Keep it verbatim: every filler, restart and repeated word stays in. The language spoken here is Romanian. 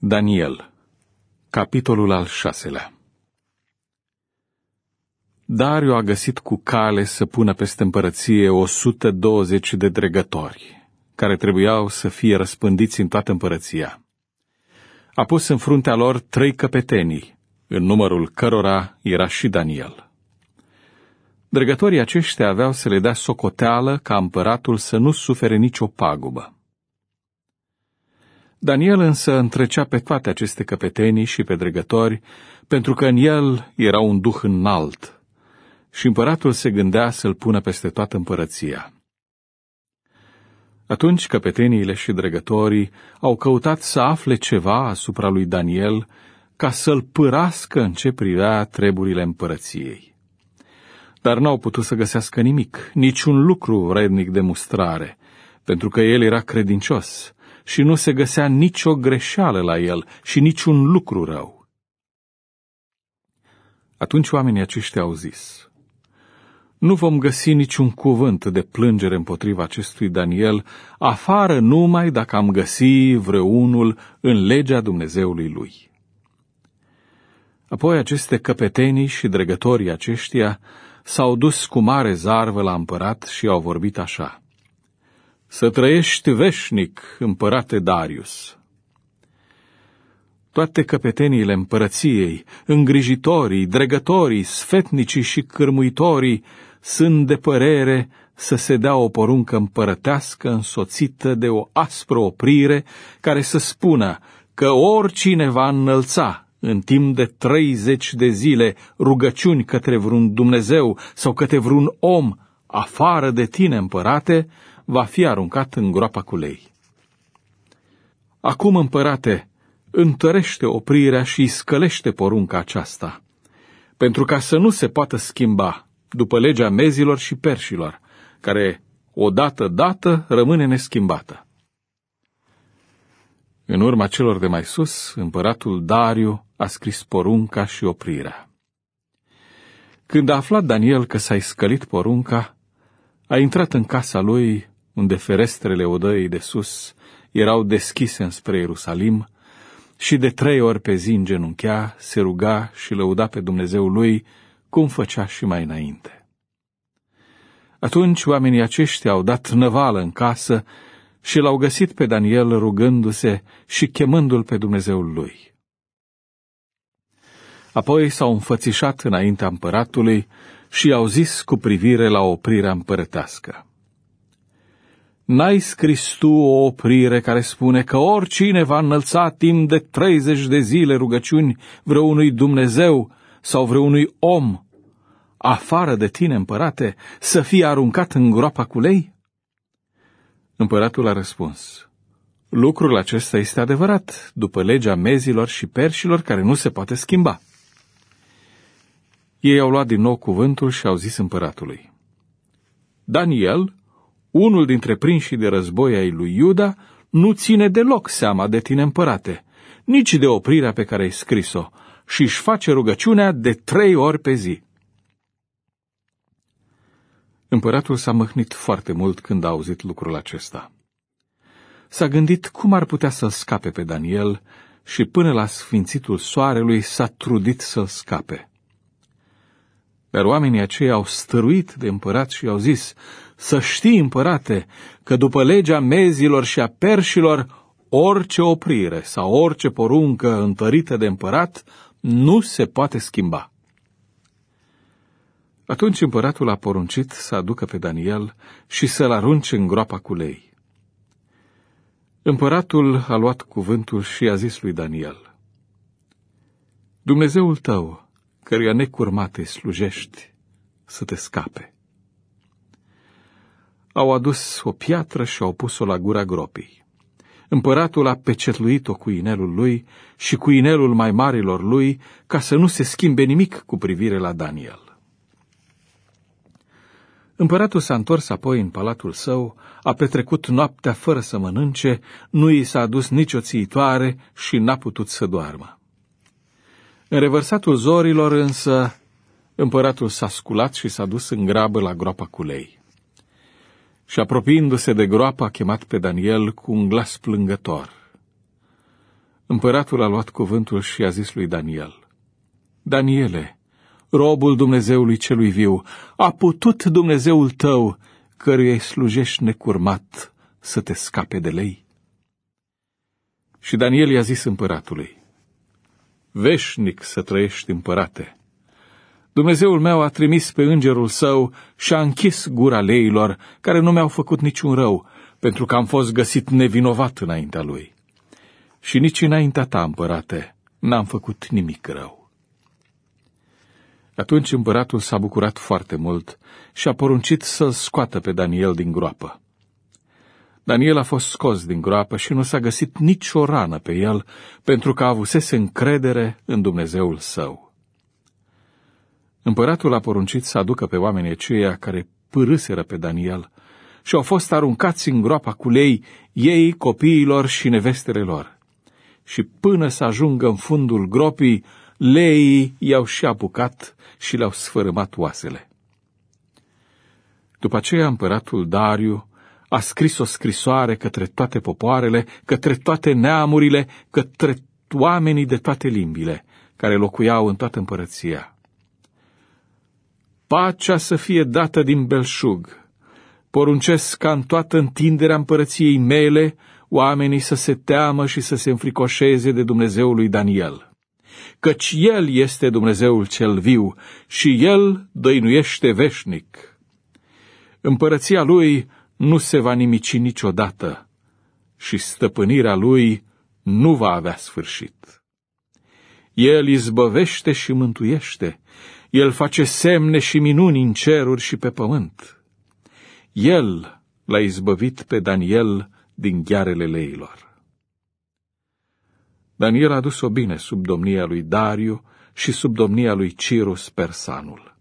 Daniel, capitolul al șaselea. Dario a găsit cu cale să pună peste împărăție o sută douăzeci de dregători, care trebuiau să fie răspândiți în toată împărăția. A pus în fruntea lor trei căpetenii, în numărul cărora era și Daniel. Dregătorii aceștia aveau să le dea socoteală ca împăratul să nu sufere nicio pagubă. Daniel însă întrecea pe toate aceste căpetenii și pe dregători, pentru că în el era un duh înalt și împăratul se gândea să-l pună peste toată împărăția. Atunci căpeteniile și dregătorii au căutat să afle ceva asupra lui Daniel ca să-l pârască în ce privea treburile împărăției. Dar n-au putut să găsească nimic, niciun lucru vrednic de mustrare, pentru că el era credincios și nu se găsea nicio greșeală la el și niciun lucru rău. Atunci oamenii aceștia au zis: nu vom găsi niciun cuvânt de plângere împotriva acestui Daniel, afară numai dacă am găsi vreunul în legea Dumnezeului lui. Apoi aceste căpetenii și dregătorii aceștia s-au dus cu mare zarvă la împărat și au vorbit așa: să trăiești veșnic, împărate Darius! Toate căpeteniile împărăției, îngrijitorii, dregătorii, sfetnicii și cârmuitorii sunt de părere să se dea o poruncă împărătească însoțită de o aspră oprire care să spună că oricine va înălța în timp de treizeci de zile rugăciuni către vreun Dumnezeu sau către vreun om afară de tine, împărate, va fi aruncat în groapa cu lei. Acum, împărate, întărește oprirea și scălește porunca aceasta, pentru ca să nu se poată schimba după legea mezilor și perșilor, care, odată dată, rămâne neschimbată. În urma celor de mai sus, împăratul Dariu a scris porunca și oprirea. Când a aflat Daniel că s-a iscălit porunca, a intrat în casa lui, unde ferestrele odăii de sus erau deschise înspre Ierusalim, și de trei ori pe zi îngenunchea, se ruga și lăuda pe Dumnezeul lui, cum făcea și mai înainte. Atunci oamenii aceștia au dat năvală în casă și l-au găsit pe Daniel rugându-se și chemându-l pe Dumnezeul lui. Apoi s-au înfățișat înaintea împăratului și i-au zis cu privire la oprirea împărătească: n-ai scris tu o oprire care spune că oricine va înălța timp de treizeci de zile rugăciuni vreunui Dumnezeu sau vreunui om afară de tine, împărate, să fie aruncat în groapa cu lei? Împăratul a răspuns: lucrul acesta este adevărat, după legea mezilor și perșilor, care nu se poate schimba. Ei au luat din nou cuvântul și au zis împăratului: Daniel, unul dintre prinșii de război ai lui Iuda, nu ține deloc seama de tine, împărate, nici de oprirea pe care ai scris-o, și își face rugăciunea de trei ori pe zi. Împăratul s-a mâhnit foarte mult când a auzit lucrul acesta. S-a gândit cum ar putea să-l scape pe Daniel și până la sfințitul soarelui s-a trudit să-l scape. Dar oamenii aceia au stăruit de împărat și i-au zis: să știi, împărate, că după legea mezilor și a perșilor, orice oprire sau orice poruncă întărită de împărat nu se poate schimba. Atunci împăratul a poruncit să aducă pe Daniel și să-l arunce în groapa cu lei. Împăratul a luat cuvântul și a zis lui Daniel: Dumnezeul tău, căruia necurmate slujești, să te scape. Au adus o piatră și au pus-o la gura gropii. Împăratul a pecetluit-o cu inelul lui și cu inelul mai marilor lui, ca să nu se schimbe nimic cu privire la Daniel. Împăratul s-a întors apoi în palatul său, a petrecut noaptea fără să mănânce, nu i s-a adus nicio țiitoare și n-a putut să doarmă. În revărsatul zorilor însă, împăratul s-a sculat și s-a dus în grabă la groapa cu lei. Și apropiindu-se de groapă, a chemat pe Daniel cu un glas plângător. Împăratul a luat cuvântul și a zis lui Daniel: Daniele, robul Dumnezeului celui viu, a putut Dumnezeul tău, căruia îi slujești necurmat, să te scape de lei? Și Daniel i-a zis împăratului: Veșnic să trăiești, împărate! Dumnezeul meu a trimis pe îngerul său și a închis gura leilor, care nu mi-au făcut niciun rău, pentru că am fost găsit nevinovat înaintea lui. Și nici înaintea ta, împărate, n-am făcut nimic rău. Atunci împăratul s-a bucurat foarte mult și a poruncit să-l scoată pe Daniel din groapă. Daniel a fost scos din groapă și nu s-a găsit nicio rană pe el, pentru că avusese încredere în Dumnezeul său. Împăratul a poruncit să aducă pe oamenii aceia care pârâseră pe Daniel și au fost aruncați în groapa cu lei, ei, copiilor și nevestele lor. Și până să ajungă în fundul gropii, leii i-au și apucat și le-au sfărâmat oasele. După aceea împăratul Dariu a scris o scrisoare către toate popoarele, către toate neamurile, către oamenii de toate limbile, care locuiau în toată împărăția: Pacea să fie dată din belșug! Poruncesc ca în toată întinderea împărăției mele oamenii să se teamă și să se înfricoșeze de Dumnezeul lui Daniel, căci El este Dumnezeul cel viu și El dăinuiește veșnic. Împărăția Lui nu se va nimici niciodată și stăpânirea Lui nu va avea sfârșit. El izbăvește și mântuiește, El face semne și minuni în ceruri și pe pământ. El l-a izbăvit pe Daniel din ghearele leilor. Daniel a dus-o bine sub domnia lui Dario și sub domnia lui Cirus persanul.